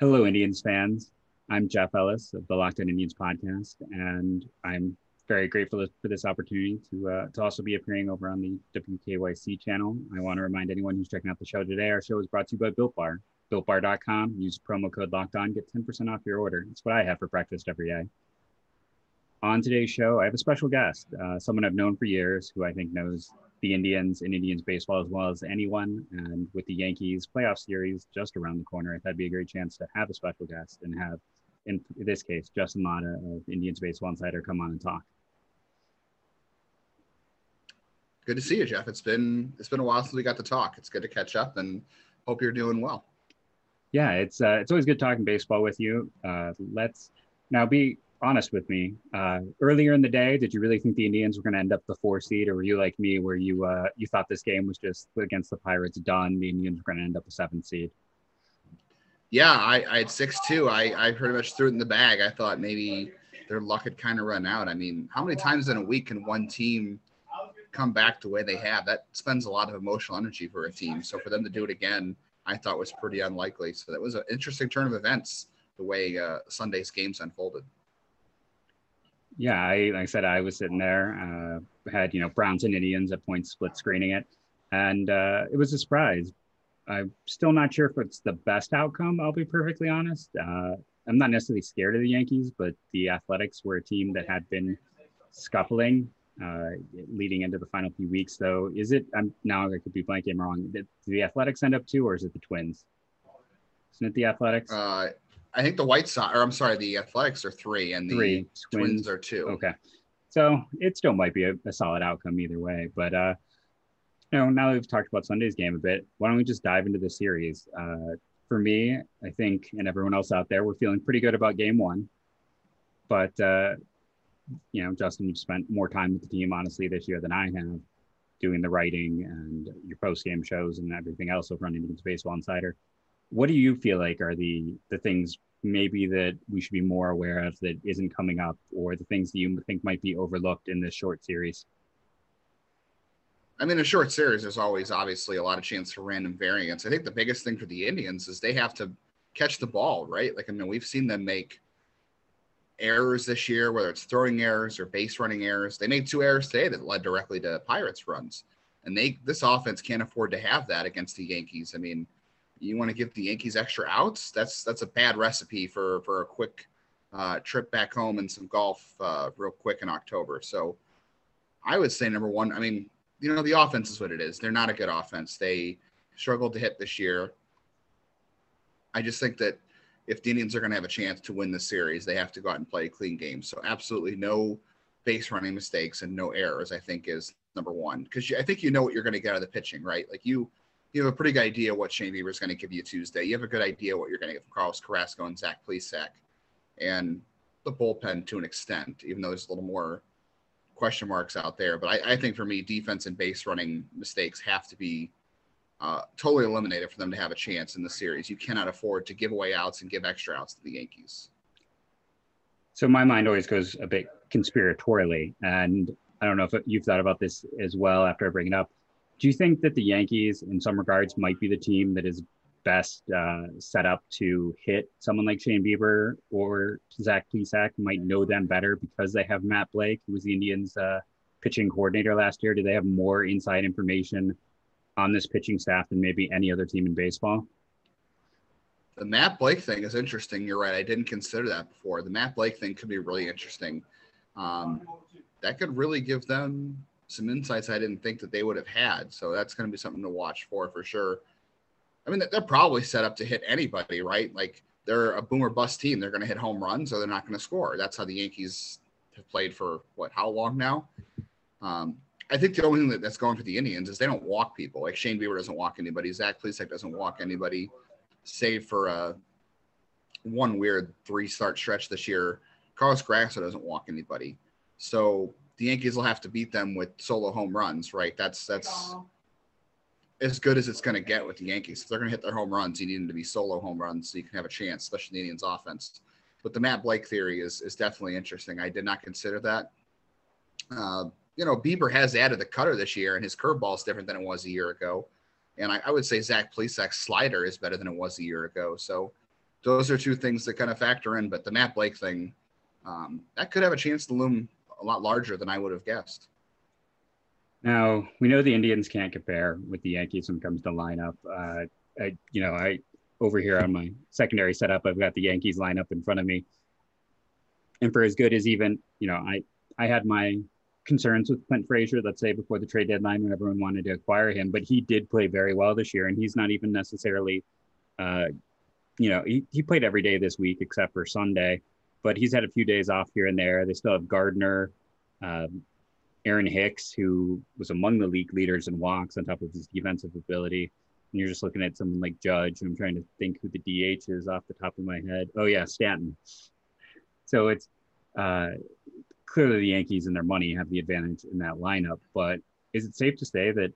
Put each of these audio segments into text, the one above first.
Hello, Indians fans. I'm Jeff Ellis of the Locked On Indians podcast, and I'm very grateful for this opportunity to also be appearing over on the WKYC channel. I want to remind anyone who's checking out the show today, our show is brought to you by Built Bar. BuiltBar.com. Use promo code Locked On. Get 10% off your order. It's what I have for breakfast every day. On today's show, I have a special guest, someone I've known for years who I think knows the Indians and Indians baseball as well as anyone. And with the Yankees playoff series just around the corner, I thought it'd be a great chance to have a special guest and have, in this case, Justin Latta of Indians Baseball Insider come on and talk. Good to see you, Jeff. It's been a while since we got to talk. It's good to catch up and hope you're doing well. Yeah, it's always good talking baseball with you. Let's now be honest with me. Earlier in the day, did you really think the Indians were going to end up the 4 seed, or were you like me, where you thought this game was just against the Pirates done? The Indians were going to end up a 7 seed. Yeah, I had 6-2. I pretty much threw it in the bag. I thought maybe their luck had kind of run out. I mean, how many times in a week can one team come back the way they have? That spends a lot of emotional energy for a team. So for them to do it again, I thought was pretty unlikely. So that was an interesting turn of events, the way Sunday's games unfolded. Yeah, like I said, I was sitting there, had, Browns and Indians at point split screening it. And it was a surprise. I'm still not sure if it's the best outcome, I'll be perfectly honest. I'm not necessarily scared of the Yankees, but the Athletics were a team that had been scuffling leading into the final few weeks, though. I could be blanking wrong. Did the Athletics end up too, or is it the Twins? Isn't it the Athletics? I think the Athletics are 3 and the Twins are 2. Okay. So it still might be a solid outcome either way. But, now that we've talked about Sunday's game a bit, why don't we just dive into the series? For me, I think, and everyone else out there, we're feeling pretty good about game one. But, Justin, you've spent more time with the team, honestly, this year than I have, doing the writing and your post-game shows and everything else over on Indians Baseball Insider. What do you feel like are the things maybe that we should be more aware of that isn't coming up, or the things that you think might be overlooked in this short series? I mean, a short series, there's always obviously a lot of chance for random variance. I think the biggest thing for the Indians is they have to catch the ball, right? Like, I mean, we've seen them make errors this year, whether it's throwing errors or base running errors. They made 2 errors today that led directly to Pirates runs. And this offense can't afford to have that against the Yankees. I mean, you want to give the Yankees extra outs? That's a bad recipe for a quick trip back home and some golf real quick in October. So I would say, number one, I mean, the offense is what it is. They're not a good offense. They struggled to hit this year. I just think that if the Indians are going to have a chance to win the series, they have to go out and play a clean game. So absolutely no base running mistakes and no errors, I think, is number one. Because I think what you're going to get out of the pitching, right? Like, you have a pretty good idea what Shane Bieber is going to give you Tuesday. You have a good idea what you're going to get from Carlos Carrasco and Zach Plesac, and the bullpen to an extent, even though there's a little more question marks out there. But I think for me, defense and base running mistakes have to be totally eliminated for them to have a chance in the series. You cannot afford to give away outs and give extra outs to the Yankees. So my mind always goes a bit conspiratorially, and I don't know if you've thought about this as well after I bring it up. Do you think that the Yankees, in some regards, might be the team that is best set up to hit someone like Shane Bieber or Zach Plesac? Might know them better because they have Matt Blake, who was the Indians' pitching coordinator last year. Do they have more inside information on this pitching staff than maybe any other team in baseball? The Matt Blake thing is interesting. You're right. I didn't consider that before. The Matt Blake thing could be really interesting. That could really give them some insights I didn't think that they would have had. So that's going to be something to watch for sure. I mean, they're probably set up to hit anybody, right? Like, they're a boom or bust team. They're going to hit home runs or they're not going to score. That's how the Yankees have played for how long now? I think the only thing that's going for the Indians is they don't walk people. Like, Shane Bieber doesn't walk anybody. Zach Plesac doesn't walk anybody, save for one weird 3-start stretch this year. Carlos Carrasco doesn't walk anybody. So the Yankees will have to beat them with solo home runs, right? That's as good as it's going to get with the Yankees. If they're going to hit their home runs, you need them to be solo home runs so you can have a chance, especially the Indians' offense. But the Matt Blake theory is definitely interesting. I did not consider that. Bieber has added the cutter this year, and his curveball is different than it was a year ago. And I would say Zach Plesac's slider is better than it was a year ago. So those are two things that kind of factor in. But the Matt Blake thing, that could have a chance to loom a lot larger than I would have guessed. Now, we know the Indians can't compare with the Yankees when it comes to lineup. I over here on my secondary setup, I've got the Yankees lineup in front of me. And for as good as even, I had my concerns with Clint Frazier, let's say, before the trade deadline when everyone wanted to acquire him, but he did play very well this year, and he's not even necessarily, he played every day this week except for Sunday, but he's had a few days off here and there. They still have Gardner, Aaron Hicks, who was among the league leaders in walks on top of his defensive ability. And you're just looking at someone like Judge. I'm trying to think who the DH is off the top of my head. Oh, yeah, Stanton. So it's clearly the Yankees and their money have the advantage in that lineup. But is it safe to say that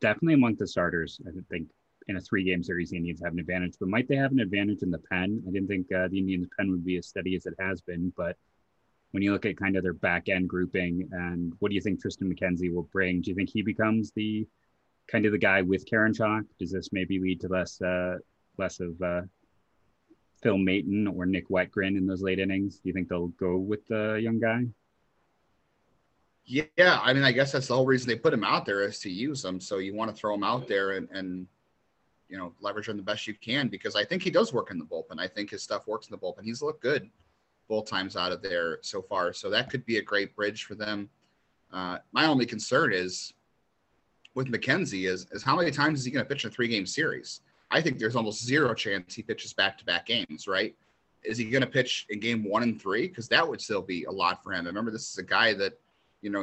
definitely among the starters, I think in a 3-game series, the Indians have an advantage. But might they have an advantage in the pen? I didn't think the Indians' pen would be as steady as it has been. But when you look at kind of their back-end grouping, and what do you think Tristan McKenzie will bring? Do you think he becomes the kind of the guy with Karinchak? Does this maybe lead to less of Phil Maton or Nick Wittgren in those late innings? Do you think they'll go with the young guy? Yeah, I mean, I guess that's the whole reason they put him out there is to use him. So you want to throw him out there and leverage him the best you can, because I think he does work in the bullpen. I think his stuff works in the bullpen. He's looked good both times out of there so far. So that could be a great bridge for them. My only concern is with McKenzie is how many times is he going to pitch in a 3-game series? I think there's almost zero chance he pitches back-to-back games, right? Is he going to pitch in game 1 and 3? Because that would still be a lot for him. I remember, this is a guy that,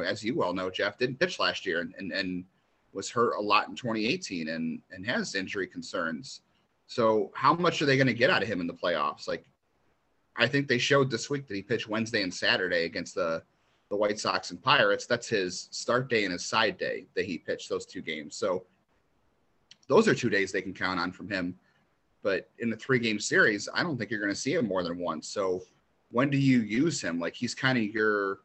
as you well know, Jeff, didn't pitch last year and was hurt a lot in 2018 and has injury concerns. So how much are they going to get out of him in the playoffs? Like, I think they showed this week that he pitched Wednesday and Saturday against the White Sox and Pirates. That's his start day and his side day that he pitched those 2 games. So those are 2 days they can count on from him. But in a 3-game series, I don't think you're going to see him more than once. So when do you use him? Like, he's kind of your,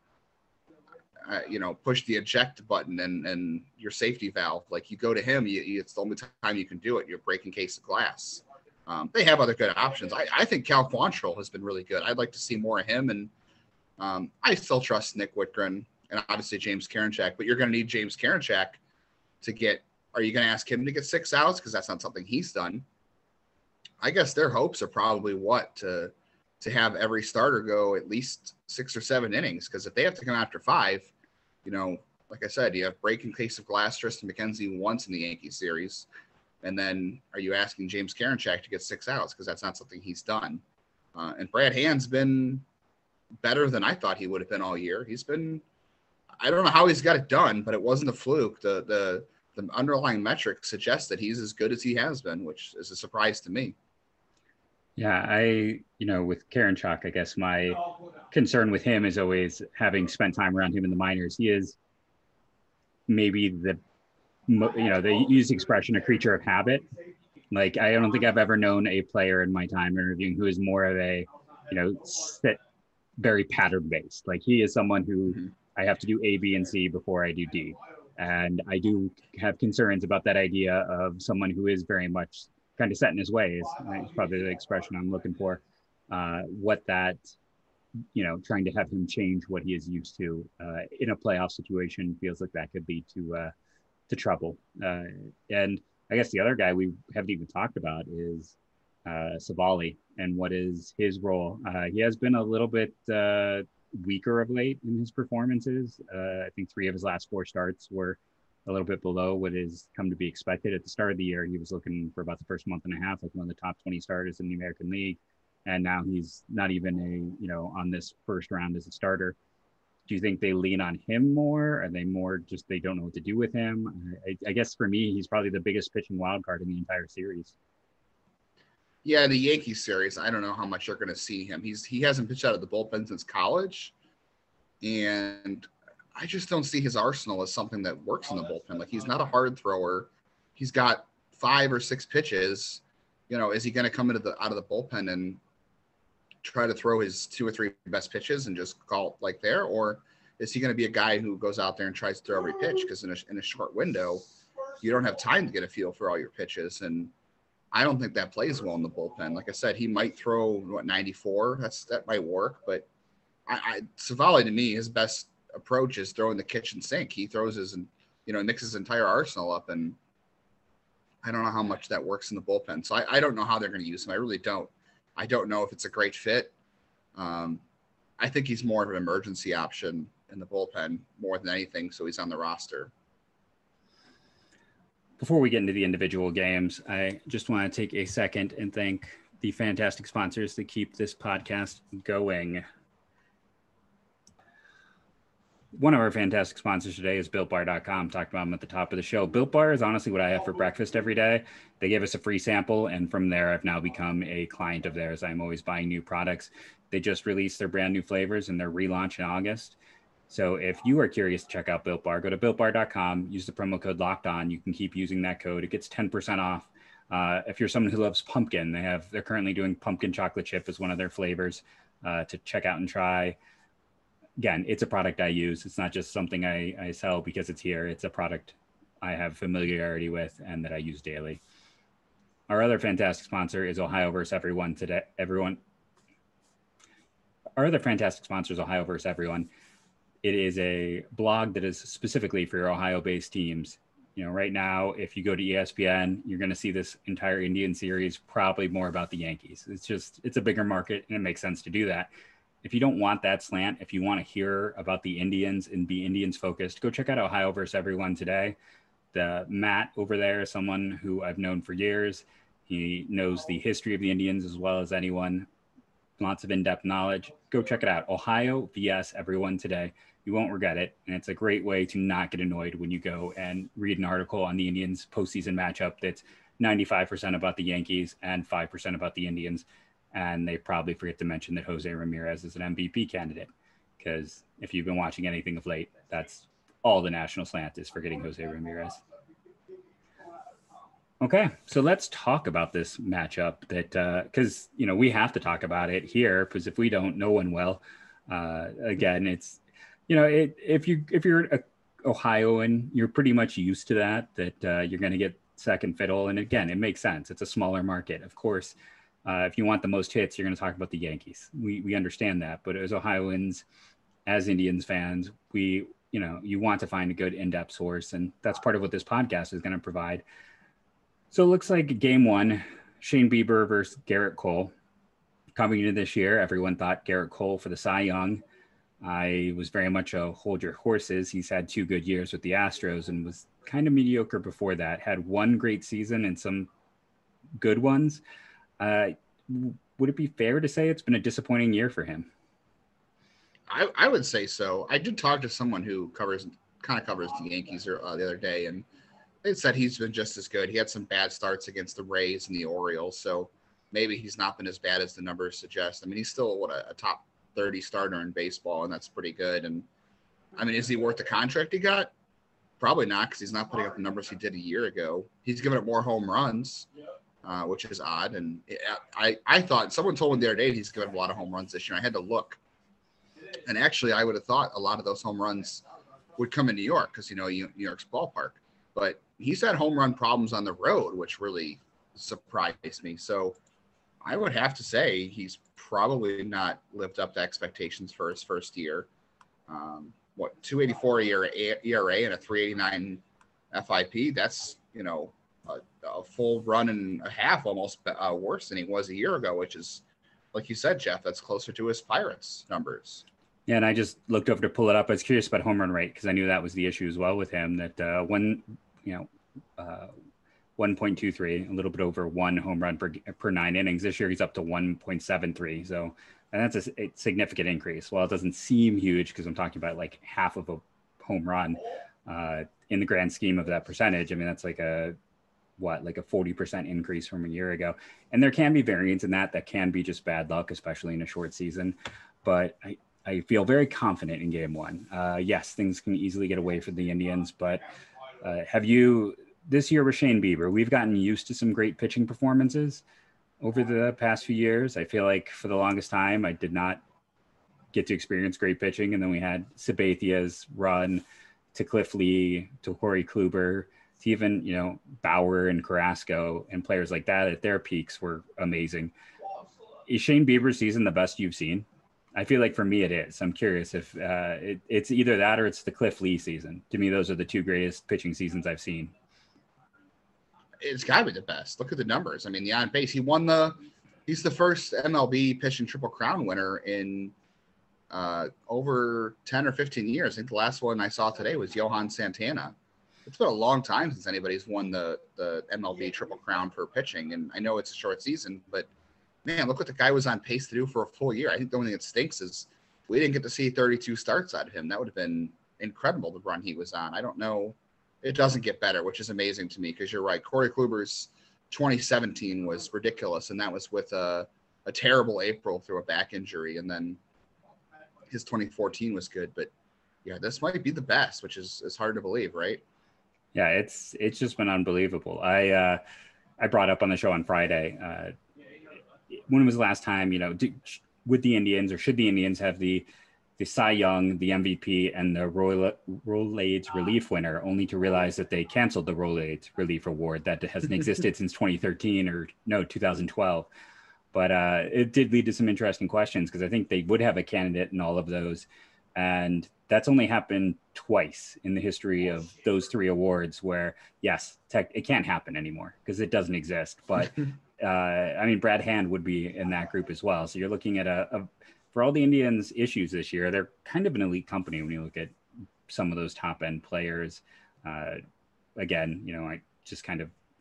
push the eject button and your safety valve. Like, you go to him, it's the only time you can do it. You're breaking case of glass. They have other good options. I think Cal Quantrill has been really good. I'd like to see more of him. And I still trust Nick Wittgren and obviously James Karinchak, but you're going to need James Karinchak are you going to ask him to get 6 outs? Because that's not something he's done. I guess their hopes are probably to have every starter go at least 6 or 7 innings. Because if they have to come after 5, like I said, you have breaking case of glass Tristan McKenzie once in the Yankee series. And then are you asking James Karinchak to get 6 outs? Because that's not something he's done. And Brad Hand's been better than I thought he would have been all year. He's been, I don't know how he's got it done, but it wasn't a fluke. The underlying metrics suggest that he's as good as he has been, which is a surprise to me. Yeah, with Karinchak, I guess my concern with him is always having spent time around him in the minors. He is maybe they use the expression, a creature of habit. Like, I don't think I've ever known a player in my time interviewing who is more of a, very pattern based. Like, he is someone who I have to do A, B, and C before I do D. And I do have concerns about that idea of someone who is very much kind of set in his ways. That's probably the expression I'm looking for. Trying to have him change what he is used to in a playoff situation feels like that could lead to trouble. And I guess the other guy we haven't even talked about is Savali, and what is his role. He has been a little bit weaker of late in his performances. I think 3 of his last 4 starts were a little bit below what is come to be expected. At the start of the year, he was looking for about the first month and a half like one of the top 20 starters in the American League, and now he's not even on this first round as a starter. Do you think they lean on him more? Are they more just they don't know what to do with him? I guess for me, he's probably the biggest pitching wild card in the entire series. Yeah, the Yankee series, I don't know how much you're going to see him. He hasn't pitched out of the bullpen since college, and I just don't see his arsenal as something that works in the bullpen. Like, he's not a hard thrower. He's got 5 or 6 pitches. Is he going to come into out of the bullpen and try to throw his 2 or 3 best pitches and just call it like there, or is he going to be a guy who goes out there and tries to throw every pitch? Because in a short window, you don't have time to get a feel for all your pitches, and I don't think that plays well in the bullpen. Like I said, he might throw, 94? That might work, but Savali, to me, his best approach is throwing the kitchen sink. He throws his, nicks his entire arsenal up, and I don't know how much that works in the bullpen. So I don't know how they're going to use him. I really don't. I don't know if it's a great fit. I think he's more of an emergency option in the bullpen more than anything, so he's on the roster. Before we get into the individual games, I just want to take a second and thank the fantastic sponsors that keep this podcast going. One of our fantastic sponsors today is BuiltBar.com. Talked about them at the top of the show. Built Bar is honestly what I have for breakfast every day. They gave us a free sample, and from there, I've now become a client of theirs. I'm always buying new products. They just released their brand new flavors and their relaunch in August. So if you are curious to check out Built Bar, go to BuiltBar.com, use the promo code LOCKEDON. You can keep using that code. It gets 10% off. If you're someone who loves pumpkin, they're currently doing pumpkin chocolate chip as one of their flavors to check out and try. Again, it's a product I use. It's not just something I sell because it's here. It's a product I have familiarity with and that I use daily. Our other fantastic sponsor is Ohio vs. Everyone today. Our other fantastic sponsor is Ohio vs. Everyone. It is a blog that is specifically for your Ohio-based teams. Right now, if you go to ESPN, you're going to see this entire Indian series probably more about the Yankees. It's a bigger market, and it makes sense to do that. If you don't want that slant, if you want to hear about the Indians and be Indians focused, go check out Ohio vs. Everyone today. Matt over there is someone who I've known for years. He knows the history of the Indians as well as anyone. Lots of in-depth knowledge. Go check it out. Ohio vs. Everyone today. You won't regret it. And it's a great way to not get annoyed when you go and read an article on the Indians postseason matchup that's 95% about the Yankees and 5% about the Indians. And they probably forget to mention that Jose Ramirez is an MVP candidate, because if you've been watching anything of late, that's all the national slant is forgetting Jose Ramirez. Okay, so let's talk about this matchup that, because, we have to talk about it here, because if we don't, no one will. Again, it's, if you're an Ohioan, you're pretty much used to that you're going to get second fiddle. And again, it makes sense. It's a smaller market, of course. If you want the most hits, you're going to talk about the Yankees. We understand that, but as Ohioans, as Indians fans, you want to find a good in-depth source, and that's part of what this podcast is going to provide. So it looks like game one, Shane Bieber versus Garrett Cole. Coming into this year, everyone thought Garrett Cole for the Cy Young. I was very much a hold your horses. He's had two good years with the Astros and was kind of mediocre before that. Had one great season and some good ones. Would it be fair to say it's been a disappointing year for him? I would say so. I did talk to someone who covers the Yankees the other day, and they said he's been just as good. He had some bad starts against the Rays and the Orioles, so maybe he's not been as bad as the numbers suggest. I mean, he's still a top 30 starter in baseball, and that's pretty good. And I mean, is he worth the contract he got? Probably not, because he's not putting up the numbers he did a year ago. He's given up more home runs. Which is odd. And I thought someone told me the other day he's given a lot of home runs this year. I had to look. And actually, I would have thought a lot of those home runs would come in New York because, New York's ballpark. But he's had home run problems on the road, which really surprised me. So I would have to say he's probably not lived up to expectations for his first year. 2.84 ERA and a 3.89 FIP? That's, a full run and a half almost worse than he was a year ago, which is, like you said, Jeff, that's closer to his Pirates numbers. Yeah, and I just looked over to pull it up. I was curious about home run rate because I knew that was the issue as well with him, that 1.23, a little bit over one home run per nine innings. This year he's up to 1.73, so, and that's a significant increase. While it doesn't seem huge because I'm talking about like half of a home run in the grand scheme of that percentage, I mean, that's like a 40% increase from a year ago. And there can be variance in that can be just bad luck, especially in a short season. But I feel very confident in game one. Yes, things can easily get away from the Indians, but this year with Shane Bieber, we've gotten used to some great pitching performances over the past few years. I feel like for the longest time, I did not get to experience great pitching. And then we had Sabathia's run to Cliff Lee, to Corey Kluber, to even, you know, Bauer and Carrasco and players like that at their peaks were amazing. Is Shane Bieber's season the best you've seen? I feel like for me it is. I'm curious if it's either that or it's the Cliff Lee season. To me, those are the two greatest pitching seasons I've seen. It's got to be the best. Look at the numbers. I mean, the on base, he's the first MLB pitching Triple Crown winner in over 10 or 15 years. I think the last one I saw today was Johan Santana. It's been a long time since anybody's won the MLB Triple Crown for pitching. And I know it's a short season, but man, look what the guy was on pace to do for a full year. I think the only thing that stinks is we didn't get to see 32 starts out of him. That would have been incredible, the run he was on. I don't know. It doesn't get better, which is amazing to me because you're right. Corey Kluber's 2017 was ridiculous, and that was with a terrible April through a back injury. And then his 2014 was good. But, yeah, this might be the best, which is hard to believe, right? Yeah, it's just been unbelievable. I brought up on the show on Friday when was the last time, you know, would the Indians or should the Indians have the Cy Young, the MVP, and the Rolaids Relief winner, only to realize that they canceled the Rolaids Relief Award that hasn't existed since 2013 or no, 2012. But it did lead to some interesting questions because I think they would have a candidate in all of those. And that's only happened twice in the history of those three awards where, yes, it can't happen anymore because it doesn't exist. But I mean, Brad Hand would be in that group as well. So you're looking at for all the Indians issues this year, they're kind of an elite company when you look at some of those top end players. Again, you know,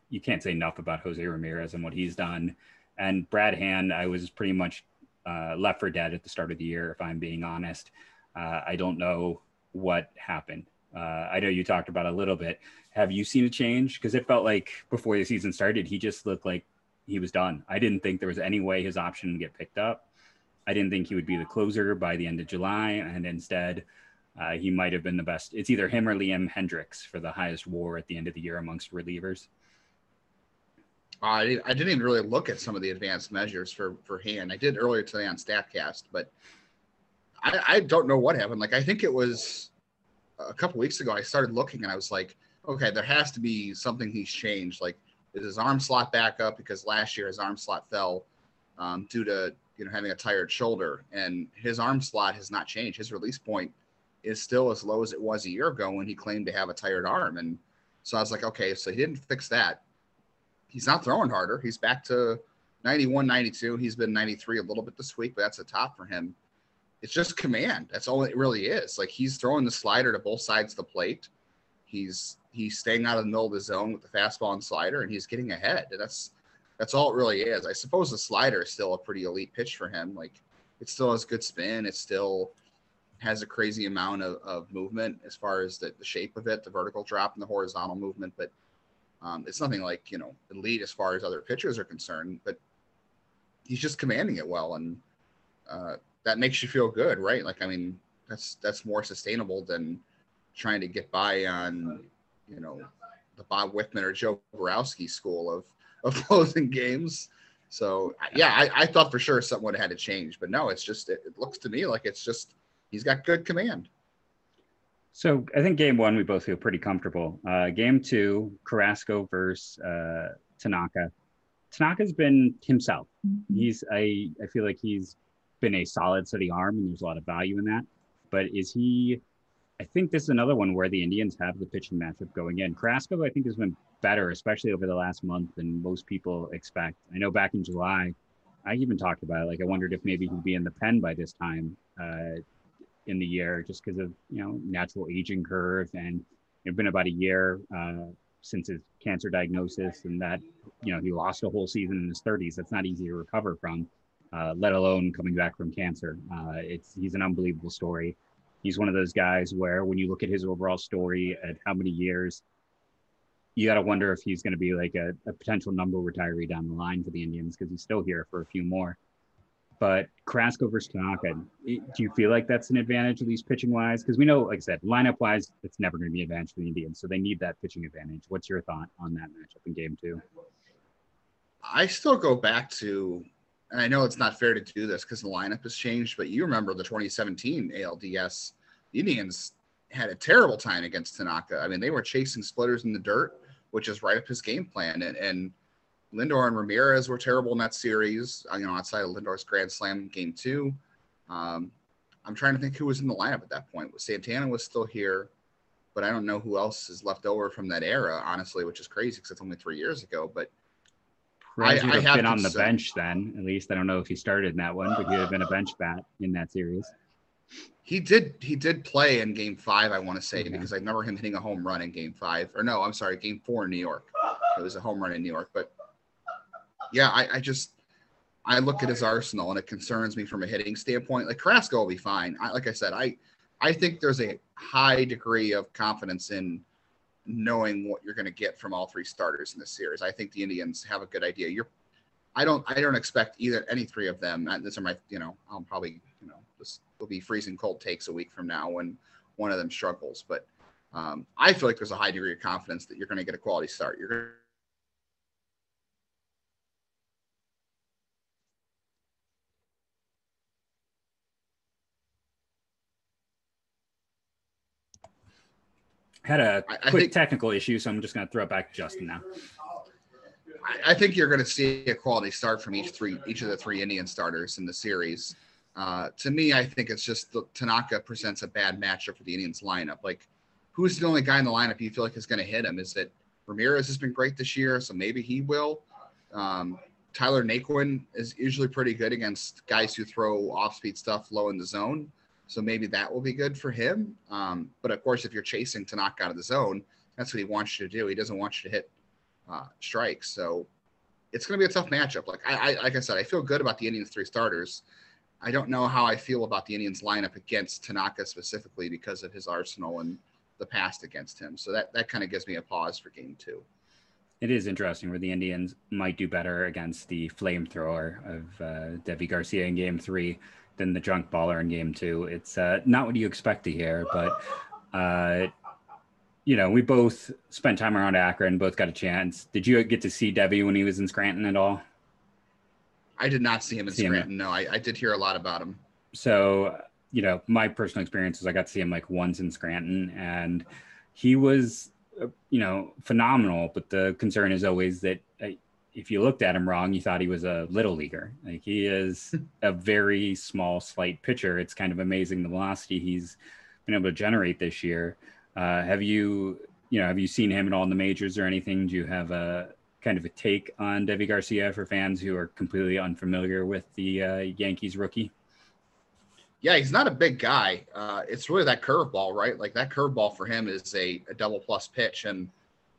you can't say enough about Jose Ramirez and what he's done. And Brad Hand, I was pretty much left for dead at the start of the year, if I'm being honest. I don't know what happened. I know you talked about a little bit. Have you seen a change? Because it felt like before the season started, he just looked like he was done. I didn't think there was any way his option would get picked up. I didn't think he would be the closer by the end of July. And instead, he might have been the best. It's either him or Liam Hendricks for the highest WAR at the end of the year amongst relievers. I didn't even really look at some of the advanced measures for Hand. I did earlier today on Statcast, but I don't know what happened. Like, I think it was a couple weeks ago, I started looking and I was like, okay, there has to be something he's changed. Like, is his arm slot back up? Because last year his arm slot fell due to, you know, having a tired shoulder, and his arm slot has not changed. His release point is still as low as it was a year ago when he claimed to have a tired arm. And so I was like, okay, so he didn't fix that. He's not throwing harder. He's back to 91, 92. He's been 93 a little bit this week, but that's a top for him. It's just command. That's all it really is. Like, he's throwing the slider to both sides of the plate. He's staying out of the middle of the zone with the fastball and slider, and he's getting ahead. That's all it really is. I suppose the slider is still a pretty elite pitch for him. Like, it still has good spin. It still has a crazy amount of movement as far as the shape of it, the vertical drop and the horizontal movement. But it's nothing like, you know, elite as far as other pitchers are concerned. But he's just commanding it well, and that makes you feel good, right? Like, I mean, that's more sustainable than trying to get by on, you know, the Bob Wickman or Joe Borowski school of losing games. So yeah, I thought for sure something would have had to change, but no, it's just, it looks to me like it's just, he's got good command. So I think game one, we both feel pretty comfortable. Game two, Carrasco versus Tanaka. Tanaka's been himself. He's, I feel like he's been a solid steady arm, and there's a lot of value in that, but I think this is another one where the Indians have the pitching matchup going in. Carrasco, I think, has been better, especially over the last month, than most people expect. I know back in July, I even talked about it. Like, I wondered if maybe he'd be in the pen by this time in the year, just because of, you know, natural aging curve. And it's been about a year since his cancer diagnosis, and that, you know, he lost a whole season in his 30s. That's not easy to recover from, let alone coming back from cancer. He's an unbelievable story. He's one of those guys where when you look at his overall story at how many years, you got to wonder if he's going to be like a potential number retiree down the line for the Indians, because he's still here for a few more. But Carrasco versus Tanaka, do you feel like that's an advantage, at least pitching-wise? Because we know, like I said, lineup-wise, it's never going to be an advantage for the Indians, so they need that pitching advantage. What's your thought on that matchup in game two? I still go back to, and I know it's not fair to do this because the lineup has changed, but you remember the 2017 ALDS. The Indians had a terrible time against Tanaka. I mean, they were chasing splitters in the dirt. which is right up his game plan. And Lindor and Ramirez were terrible in that series, you know, outside of Lindor's grand slam game two. I'm trying to think who was in the lineup at that point. Santana was still here, but I don't know who else is left over from that era, honestly, which is crazy because it's only 3 years ago. But Frazier would have been on the bench then, at least. I don't know if he started in that one, but he would have been a bench bat in that series. He did play in Game 5, I want to say, because I remember him hitting a home run in Game 5. Or no, I'm sorry, Game 4 in New York. It was a home run in New York. But, yeah, I look at his arsenal, and it concerns me from a hitting standpoint. Like, Carrasco will be fine. Like I said, I think there's a high degree of confidence in knowing what you're going to get from all three starters in this series. I think the Indians have a good idea. I don't expect either any three of them. These are my, I'll probably, this will be freezing cold takes a week from now when one of them struggles. But I feel like there's a high degree of confidence that you're going to get a quality start. You're going to had a quick technical issue, so I'm just going to throw it back to Justin now. I think you're going to see a quality start from each of the three Indian starters in the series. To me, I think it's just Tanaka presents a bad matchup for the Indians lineup. Like, who's the only guy in the lineup you feel like is going to hit him? Is it Ramirez has been great this year, so maybe he will. Tyler Naquin is usually pretty good against guys who throw off-speed stuff low in the zone. So maybe that will be good for him. But of course, if you're chasing Tanaka out of the zone, that's what he wants you to do. He doesn't want you to hit strikes. So it's going to be a tough matchup. Like I said, I feel good about the Indians' three starters. I don't know how I feel about the Indians' lineup against Tanaka specifically because of his arsenal and the past against him. So that kind of gives me a pause for game two. It is interesting where the Indians might do better against the flamethrower of Deivi García in game three than the junk baller in game two. It's not what you expect to hear, but we both spent time around Akron, both got a chance. Did you get to see Deivi when he was in Scranton at all? I did not see him in Scranton. No, I did hear a lot about him. So, my personal experience was I got to see him like once in Scranton, and he was, phenomenal. But the concern is always that if you looked at him wrong, you thought he was a little leaguer. Like, he is a very small, slight pitcher. It's kind of amazing the velocity he's been able to generate this year. Have you seen him at all in the majors or anything? Do you have a kind of a take on Deivi García for fans who are completely unfamiliar with the Yankees rookie? Yeah, he's not a big guy. It's really that curveball, right? Like, that curveball for him is a double plus pitch, and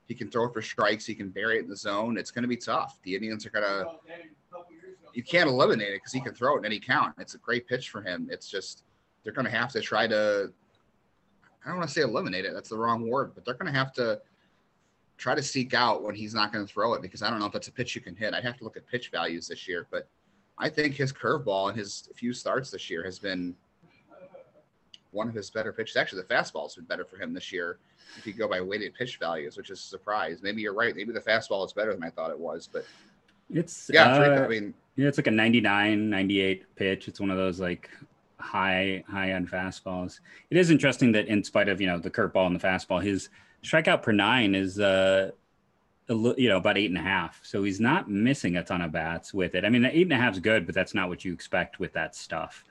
he can throw it for strikes. He can bury it in the zone. It's going to be tough. The Indians are going to – you can't eliminate it because he can throw it in any count. It's a great pitch for him. It's just they're going to have to try to – I don't want to say eliminate it. That's the wrong word. But they're going to have to try to seek out when he's not going to throw it, because I don't know if that's a pitch you can hit. I'd have to look at pitch values this year. But I think his curveball and his few starts this year has been one of his better pitches. Actually, the fastball's been better for him this year if you go by weighted pitch values, which is a surprise. Maybe you're right. Maybe the fastball is better than I thought it was, but it's, it's like a 99, 98 pitch. It's one of those like high end fastballs. It is interesting that in spite of, the curveball and the fastball, his strikeout per nine is, about 8.5. So he's not missing a ton of bats with it. I mean, 8.5 is good, but that's not what you expect with that stuff.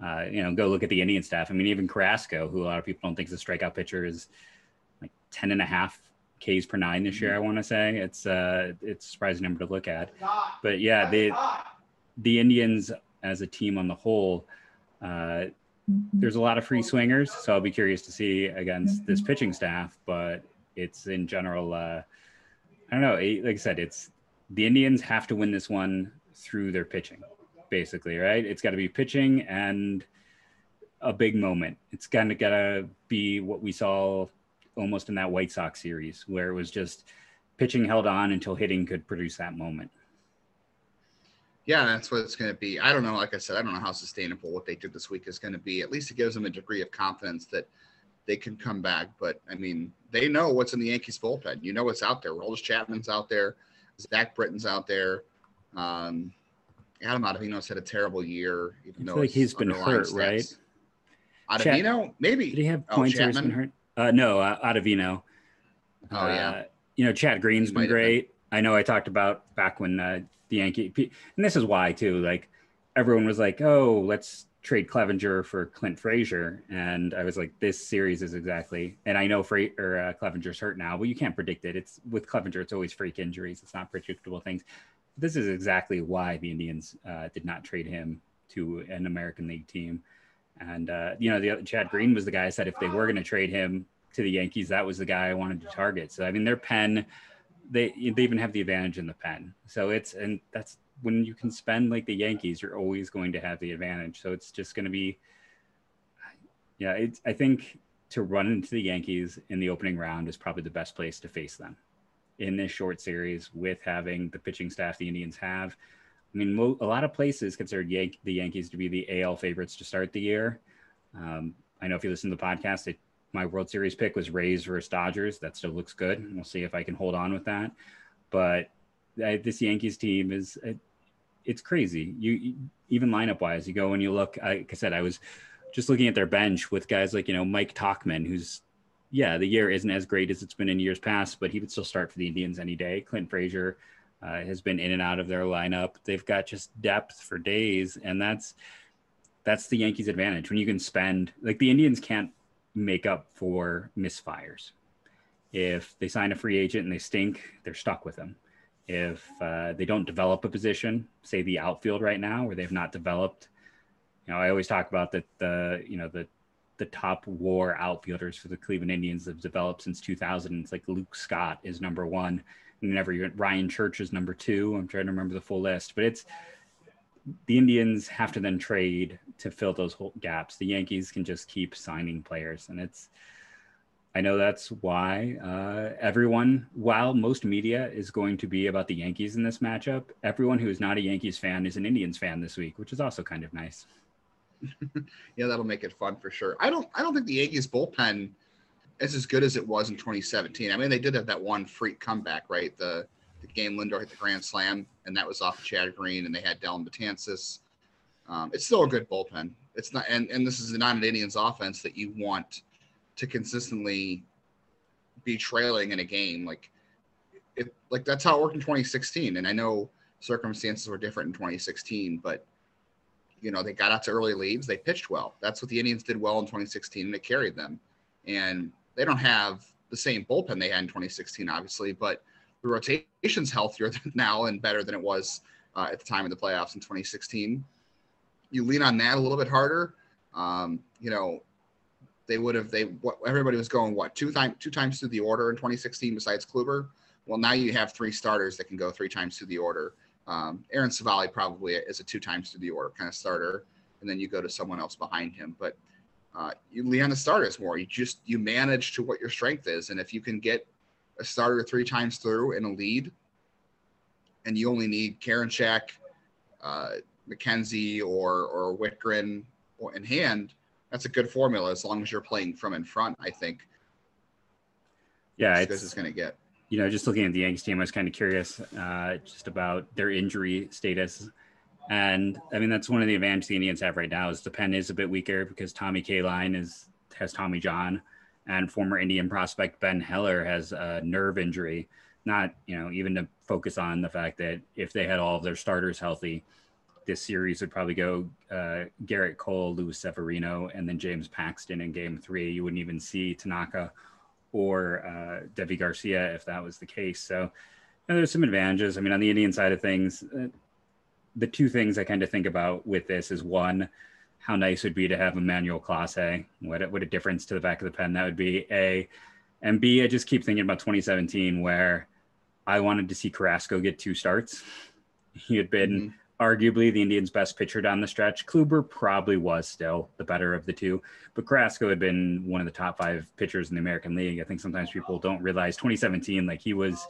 Go look at the Indian staff. I mean, even Carrasco, who a lot of people don't think is a strikeout pitcher, is like 10.5 Ks per nine this year. I want to say it's a surprising number to look at, but yeah, the Indians as a team on the whole, there's a lot of free swingers. So I'll be curious to see against this pitching staff, but it's in general, I don't know. Like I said, it's the Indians have to win this one through their pitching. Basically, right? It's got to be pitching and a big moment. It's kind of got to be what we saw almost in that White Sox series, where it was just pitching held on until hitting could produce that moment. Yeah, that's what it's going to be. I don't know. Like I said, I don't know how sustainable what they did this week is going to be. At least it gives them a degree of confidence that they can come back. But, I mean, they know what's in the Yankees bullpen. You know what's out there. Rollis Chapman's out there. Zach Britton's out there. Adam Ottavino's had a terrible year. Even though I feel like he's been hurt, right? Ottavino, maybe. Did he have points or he's been hurt? No, Ottavino. Oh, yeah. You know, Chad Green's been great. I know I talked about back when the Yankee, and this is why too, like everyone was like, oh, let's trade Clevenger for Clint Frazier. And I was like, this series is exactly, and I know Clevenger's hurt now, but you can't predict it. It's with Clevenger, it's always freak injuries. It's not predictable things. This is exactly why the Indians did not trade him to an American League team. And, you know, Chad Green was the guy I said, if they were going to trade him to the Yankees, that was the guy I wanted to target. So, I mean, their pen, they even have the advantage in the pen. So it's, and that's when you can spend like the Yankees, you're always going to have the advantage. So it's just going to be, yeah, it's, I think to run into the Yankees in the opening round is probably the best place to face them in this short series with having the pitching staff the Indians have. I mean, a lot of places considered the Yankees to be the AL favorites to start the year. I know if you listen to the podcast, my World Series pick was Rays versus Dodgers. That still looks good. We'll see if I can hold on with that. But this Yankees team is, it's crazy. You even lineup-wise, you go and you look, like I said, I was just looking at their bench with guys like, you know, Mike Tauchman, who's, yeah, the year isn't as great as it's been in years past, but he would still start for the Indians any day. Clint Frazier has been in and out of their lineup. They've got just depth for days, and that's the Yankees' advantage. When you can spend, like the Indians can't make up for misfires. If they sign a free agent and they stink, they're stuck with them. If they don't develop a position, say the outfield right now, where they've not developed, you know, I always talk about that the top WAR outfielders for the Cleveland Indians have developed since 2000. It's like Luke Scott is number one, and Ryan Church is number two. I'm trying to remember the full list, but it's the Indians have to then trade to fill those whole gaps. The Yankees can just keep signing players, and it's. I know that's why everyone, while most media is going to be about the Yankees in this matchup, everyone who is not a Yankees fan is an Indians fan this week, which is also kind of nice. Yeah, that'll make it fun for sure. I don't think the Yankees bullpen is as good as it was in 2017. I mean, they did have that one freak comeback, right? The game Lindor hit the grand slam, and that was off of Chad Green, and they had Dellin Betances. It's still a good bullpen. It's not, and this is not an Indians offense that you want to consistently be trailing in a game. Like that's how it worked in 2016. And I know circumstances were different in 2016, but you know, they got out to early leads. They pitched well. That's what the Indians did well in 2016, and it carried them. And they don't have the same bullpen they had in 2016, obviously, but the rotation's healthier now and better than it was at the time of the playoffs in 2016. You lean on that a little bit harder. You know, everybody was going, two times through the order in 2016 besides Kluber? Well, now you have three starters that can go three times through the order. Aaron Savali probably is a two times through the order kind of starter, and then you go to someone else behind him. But you lean on the starters more. You manage to what your strength is, and if you can get a starter three times through in a lead, and you only need Karinchak, McKenzie, or Wittgren in hand, that's a good formula as long as you're playing from in front, I think. Yeah, it's going to get. You know, just looking at the Yankees team, I was kind of curious just about their injury status. And, I mean, that's one of the advantages the Indians have right now is the pen is a bit weaker because Tommy Kaline has Tommy John, and former Indian prospect Ben Heller has a nerve injury. Not, you know, even to focus on the fact that if they had all of their starters healthy, this series would probably go Garrett Cole, Luis Severino, and then James Paxton in Game 3. You wouldn't even see Tanaka or Deivi García if that was the case. So you know, there's some advantages. I mean, on the Indian side of things, the two things I kind of think about with this is one, how nice it would be to have Emmanuel Clase. What a difference to the back of the pen that would be. A and B, I just keep thinking about 2017 where I wanted to see Carrasco get two starts. He had been. Mm-hmm. Arguably the Indians' best pitcher down the stretch. Kluber probably was still the better of the two, but Carrasco had been one of the top five pitchers in the American League. I think sometimes people don't realize 2017, like he was,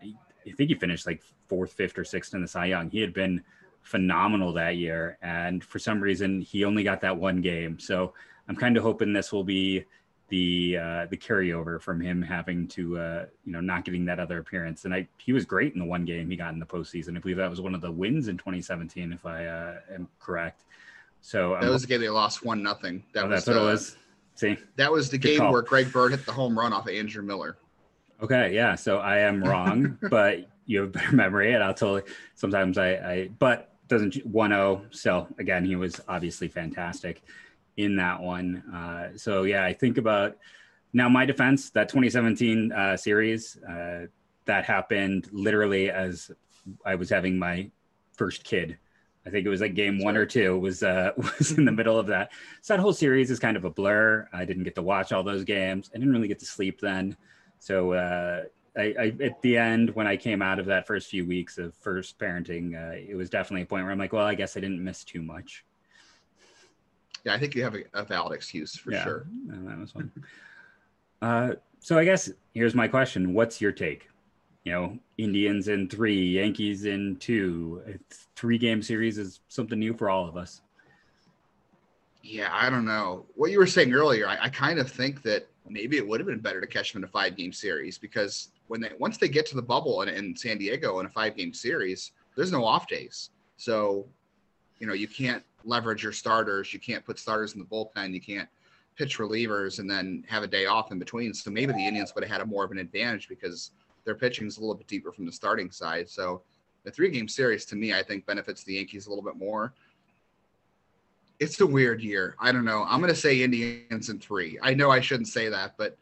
I think he finished like 4th, 5th, or 6th in the Cy Young. He had been phenomenal that year. And for some reason, he only got that one game. So I'm kind of hoping this will be the carryover from him having to, you know, not getting that other appearance. And he was great in the one game he got in the postseason. I believe that was one of the wins in 2017, if I am correct. So that was the game they lost 1-0. That's what it was. See, that was the game where Greg Bird hit the home run off of Andrew Miller. Okay, yeah. So I am wrong, but you have better memory, and I'll totally. Sometimes I but doesn't 1-0. So again, he was obviously fantastic in that one. So yeah, I think about now my defense, that 2017 series that happened literally as I was having my first kid. I think it was like game one or two was in the middle of that. So that whole series is kind of a blur. I didn't get to watch all those games. I didn't really get to sleep then. So I at the end, when I came out of that first few weeks of first parenting, it was definitely a point where I'm like, well, I guess I didn't miss too much. Yeah, I think you have a valid excuse for sure. And that was one. So I guess here's my question. What's your take? You know, Indians in 3, Yankees in 2, 3-game series is something new for all of us. Yeah, I don't know. What you were saying earlier, I kind of think that maybe it would have been better to catch them in a 5-game series, because when once they get to the bubble in San Diego in a 5-game series, there's no off days. So, you know, you can't leverage your starters. You can't put starters in the bullpen. You can't pitch relievers and then have a day off in between. So maybe the Indians would have had more of an advantage because their pitching is a little bit deeper from the starting side. So the 3-game series, to me, I think benefits the Yankees a little bit more. It's a weird year. I don't know. I'm going to say Indians in 3. I know I shouldn't say that, but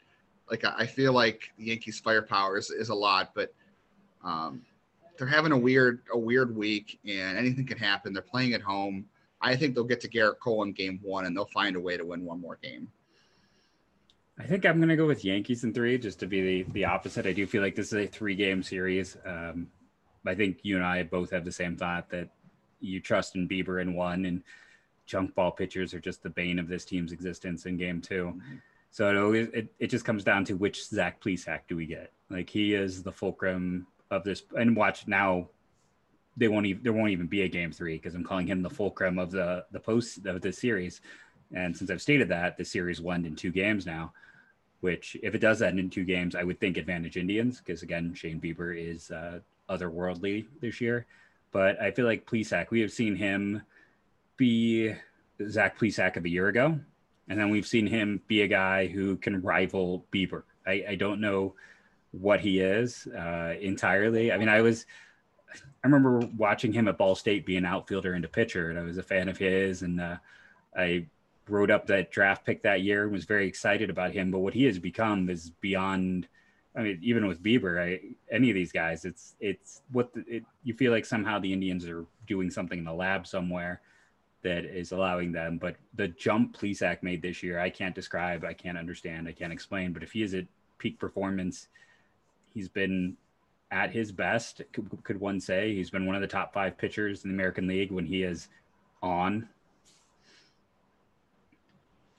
like, I feel like the Yankees firepower is a lot, but they're having a weird week and anything can happen. They're playing at home. I think they'll get to Garrett Cole in game one and they'll find a way to win one more game. I think I'm going to go with Yankees in 3, just to be the opposite. I do feel like this is a 3-game series. I think you and I both have the same thought that you trust in Bieber in 1, and junk ball pitchers are just the bane of this team's existence in game 2. Mm-hmm. So it just comes down to which Zach Plesac do we get? Like, he is the fulcrum of this. And watch now, there won't even be a game 3 because I'm calling him the fulcrum of the post of this series. And since I've stated that, the series will end in 2 games now, which if it does end in 2 games, I would think advantage Indians, because again, Shane Bieber is otherworldly this year. But I feel like Plesac, we have seen him be Zach Plesac of a year ago. And then we've seen him be a guy who can rival Bieber. I don't know what he is entirely. I mean, I remember watching him at Ball State be an outfielder and a pitcher, and I was a fan of his. And I wrote up that draft pick that year and was very excited about him. But what he has become is beyond, I mean, even with Bieber, any of these guys, it's you feel like somehow the Indians are doing something in the lab somewhere that is allowing them. But the jump Plesac made this year, I can't describe, I can't understand, I can't explain. But if he is at peak performance, he's been at his best, could one say. He's been one of the top 5 pitchers in the American League when he is on.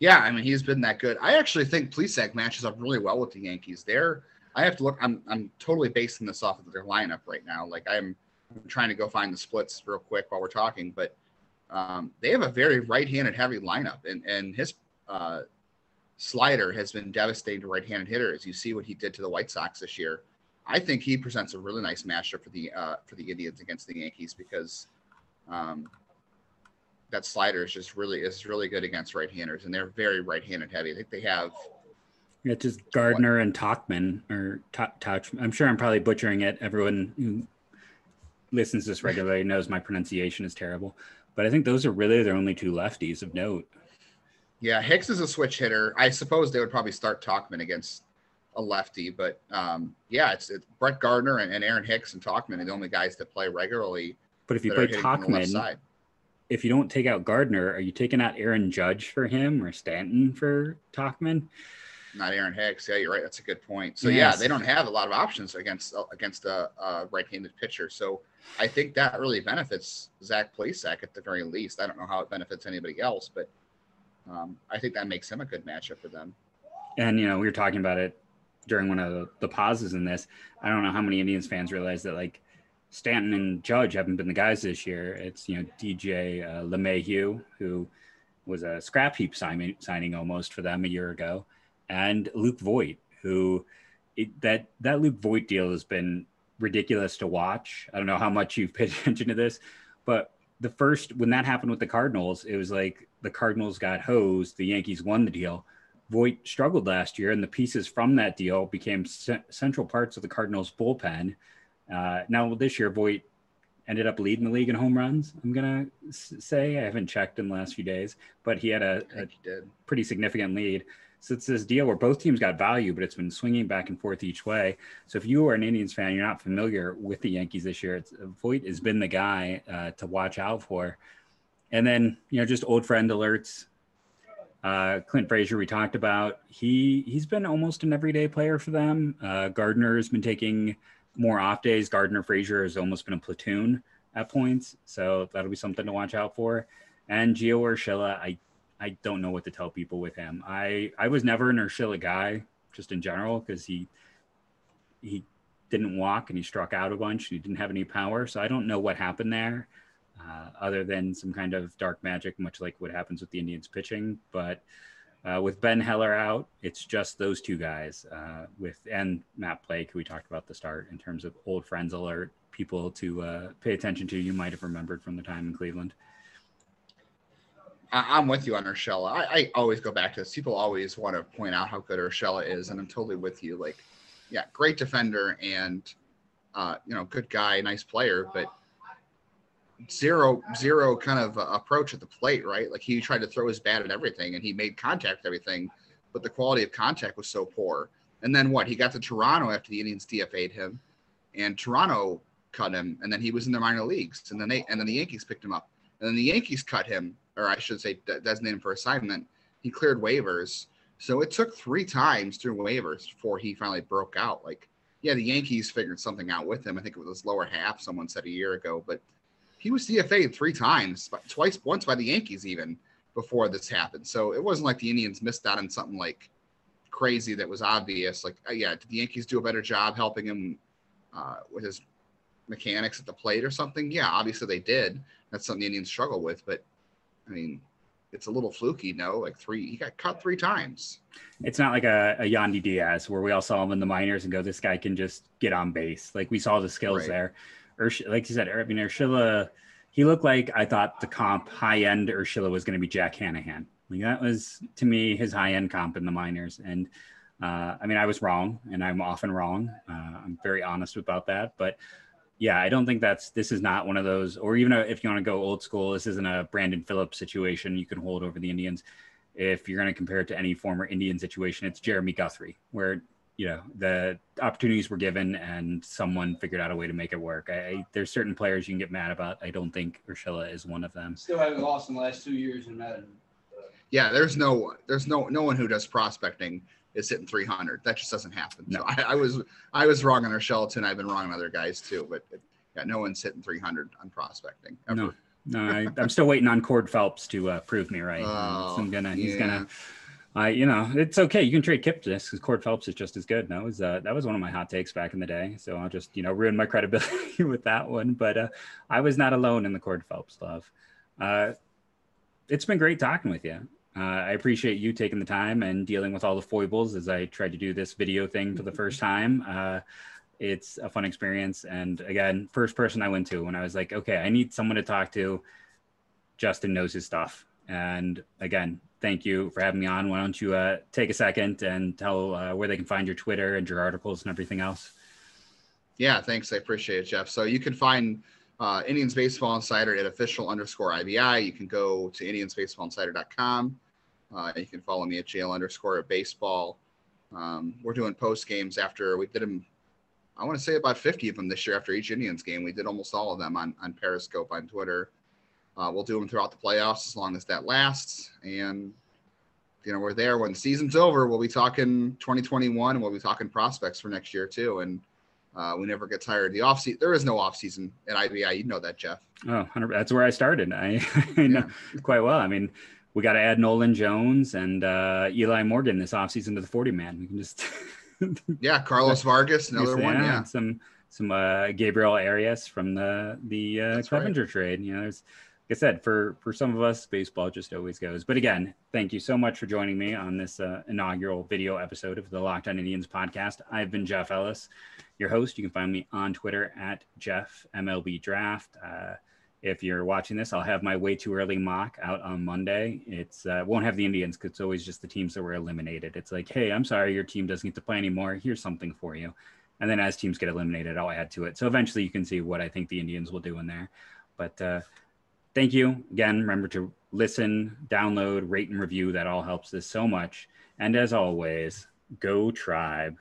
Yeah, I mean, he's been that good. I actually think Plesac matches up really well with the Yankees. I have to look. I'm totally basing this off of their lineup right now. Like, I'm trying to go find the splits real quick while we're talking, but they have a very right-handed heavy lineup, and his slider has been devastating to right-handed hitters. You see what he did to the White Sox this year. I think he presents a really nice matchup for the Indians against the Yankees, because that slider is really good against right-handers, and they're very right-handed heavy. I think they have. Yeah, just Gardner and Tauchman, or Tauchman. I'm sure I'm probably butchering it. Everyone who listens to this regularly knows my pronunciation is terrible, but I think those are really their only 2 lefties of note. Yeah, Hicks is a switch hitter. I suppose they would probably start Tauchman against a lefty, but yeah, it's Brett Gardner and Aaron Hicks and Tauchman are the only guys that play regularly. But if you play Tauchman, if you don't take out Gardner, are you taking out Aaron Judge for him or Stanton for Tauchman? Not Aaron Hicks. Yeah, you're right. That's a good point. So yes. Yeah, they don't have a lot of options against a right-handed pitcher. So I think that really benefits Zach Plesac at the very least. I don't know how it benefits anybody else, but I think that makes him a good matchup for them. And, you know, we were talking about it during one of the pauses in this. I don't know how many Indians fans realize that, like, Stanton and Judge haven't been the guys this year. It's, you know, DJ LeMahieu, who was a scrap heap signing almost for them a year ago, and Luke Voit, who that Luke Voit deal has been ridiculous to watch. I don't know how much you've paid attention to this, but when that happened with the Cardinals, it was like the Cardinals got hosed, the Yankees won the deal. Voit struggled last year, and the pieces from that deal became central parts of the Cardinals' bullpen. Now this year, Voit ended up leading the league in home runs, I'm going to say. I haven't checked in the last few days, but he had a pretty significant lead. So it's this deal where both teams got value, but it's been swinging back and forth each way. So if you are an Indians fan, you're not familiar with the Yankees this year, Voit has been the guy to watch out for. And then, you know, just old friend alerts. Clint Frazier, we talked about. He's been almost an everyday player for them. Gardner has been taking more off days. Gardner Frazier has almost been a platoon at points. So that'll be something to watch out for. And Gio Urshela, I don't know what to tell people with him. I was never an Urshela guy just in general because he didn't walk and he struck out a bunch. He didn't have any power. So I don't know what happened there. Other than some kind of dark magic, much like what happens with the Indians pitching. But with Ben Heller out, it's just those two guys and Matt Blake, who we talked about at the start in terms of old friends alert, people to pay attention to you might have remembered from the time in Cleveland. I'm with you on Urshela. I always go back to this. People always want to point out how good Urshela is, and I'm totally with you. Like, yeah, great defender and, you know, good guy, nice player, but zero kind of approach at the plate, right? Like he tried to throw his bat at everything and he made contact with everything, but the quality of contact was so poor. And then he got to Toronto after the Indians DFA'd him and Toronto cut him. And then he was in the minor leagues and then the Yankees picked him up and then the Yankees cut him, or I should say designated him for assignment. He cleared waivers. So it took 3 times through waivers before he finally broke out. Like, yeah, the Yankees figured something out with him. I think it was his lower half, someone said a year ago, but he was DFA'd 3 times, once by the Yankees even before this happened. So it wasn't like the Indians missed out on something like crazy that was obvious. Like, yeah, did the Yankees do a better job helping him with his mechanics at the plate or something? Yeah, obviously they did. That's something the Indians struggle with. But, I mean, it's a little fluky, no? Like he got cut 3 times. It's not like a Yandy Diaz where we all saw him in the minors and go, this guy can just get on base. Like we saw the skills there. Like you said, I mean, Urshela, he looked like I thought the comp high-end Urshela was going to be Jack Hanahan. Like that was, to me, his high-end comp in the minors. And, I mean, I was wrong, and I'm often wrong. I'm very honest about that. But, yeah, I don't think this is not one of those, or even if you want to go old school, this isn't a Brandon Phillips situation you can hold over the Indians. If you're going to compare it to any former Indian situation, it's Jeremy Guthrie, where you know, the opportunities were given and someone figured out a way to make it work. There's certain players you can get mad about. I don't think Urshela is one of them. Still haven't lost in the last 2 years in Madden. Yeah, there's no one who does prospecting is hitting 300. That just doesn't happen. No. So I was wrong on Urshela too, and I've been wrong on other guys too, but no one's hitting 300 on prospecting ever. No, I'm still waiting on Cord Phelps to prove me right. You know, it's okay. You can trade Kip to this because Cord Phelps is just as good. And that was one of my hot takes back in the day. So I'll just, you know, ruin my credibility with that one. But I was not alone in the Cord Phelps love. It's been great talking with you. I appreciate you taking the time and dealing with all the foibles as I tried to do this video thing for the first time. It's a fun experience. And again, first person I went to when I was like, okay, I need someone to talk to. Justin knows his stuff. And again, thank you for having me on. Why don't you take a second and tell where they can find your Twitter and your articles and everything else? Yeah, thanks. I appreciate it, Jeff. So you can find Indians Baseball Insider at official_IBI. You can go to indiansbaseballinsider.com. You can follow me at JL_baseball. We're doing post games after we did them. I want to say about 50 of them this year after each Indians game. We did almost all of them on Periscope, on Twitter. We'll do them throughout the playoffs as long as that lasts. And, you know, we're there when the season's over. We'll be talking 2021 and we'll be talking prospects for next year, too. And we never get tired. There is no offseason at IBI. You know that, Jeff. Oh, that's where I started. I know quite well. I mean, we got to add Nolan Jones and Eli Morgan this offseason to the 40-man. We can just. Yeah, Carlos Vargas, another one. Yeah. Some Gabriel Arias from the Clevenger trade. You know, there's. Like I said, for some of us, baseball just always goes. But again, thank you so much for joining me on this inaugural video episode of the Locked On Indians podcast. I've been Jeff Ellis, your host. You can find me on Twitter at JeffMLBDraft. if you're watching this, I'll have my way too early mock out on Monday. It's won't have the Indians because it's always just the teams that were eliminated. It's like, hey, I'm sorry, your team doesn't get to play anymore. Here's something for you. And then as teams get eliminated, I'll add to it. So eventually you can see what I think the Indians will do in there. But thank you again. Remember to listen, download, rate, and review. That all helps this so much. And as always, go Tribe.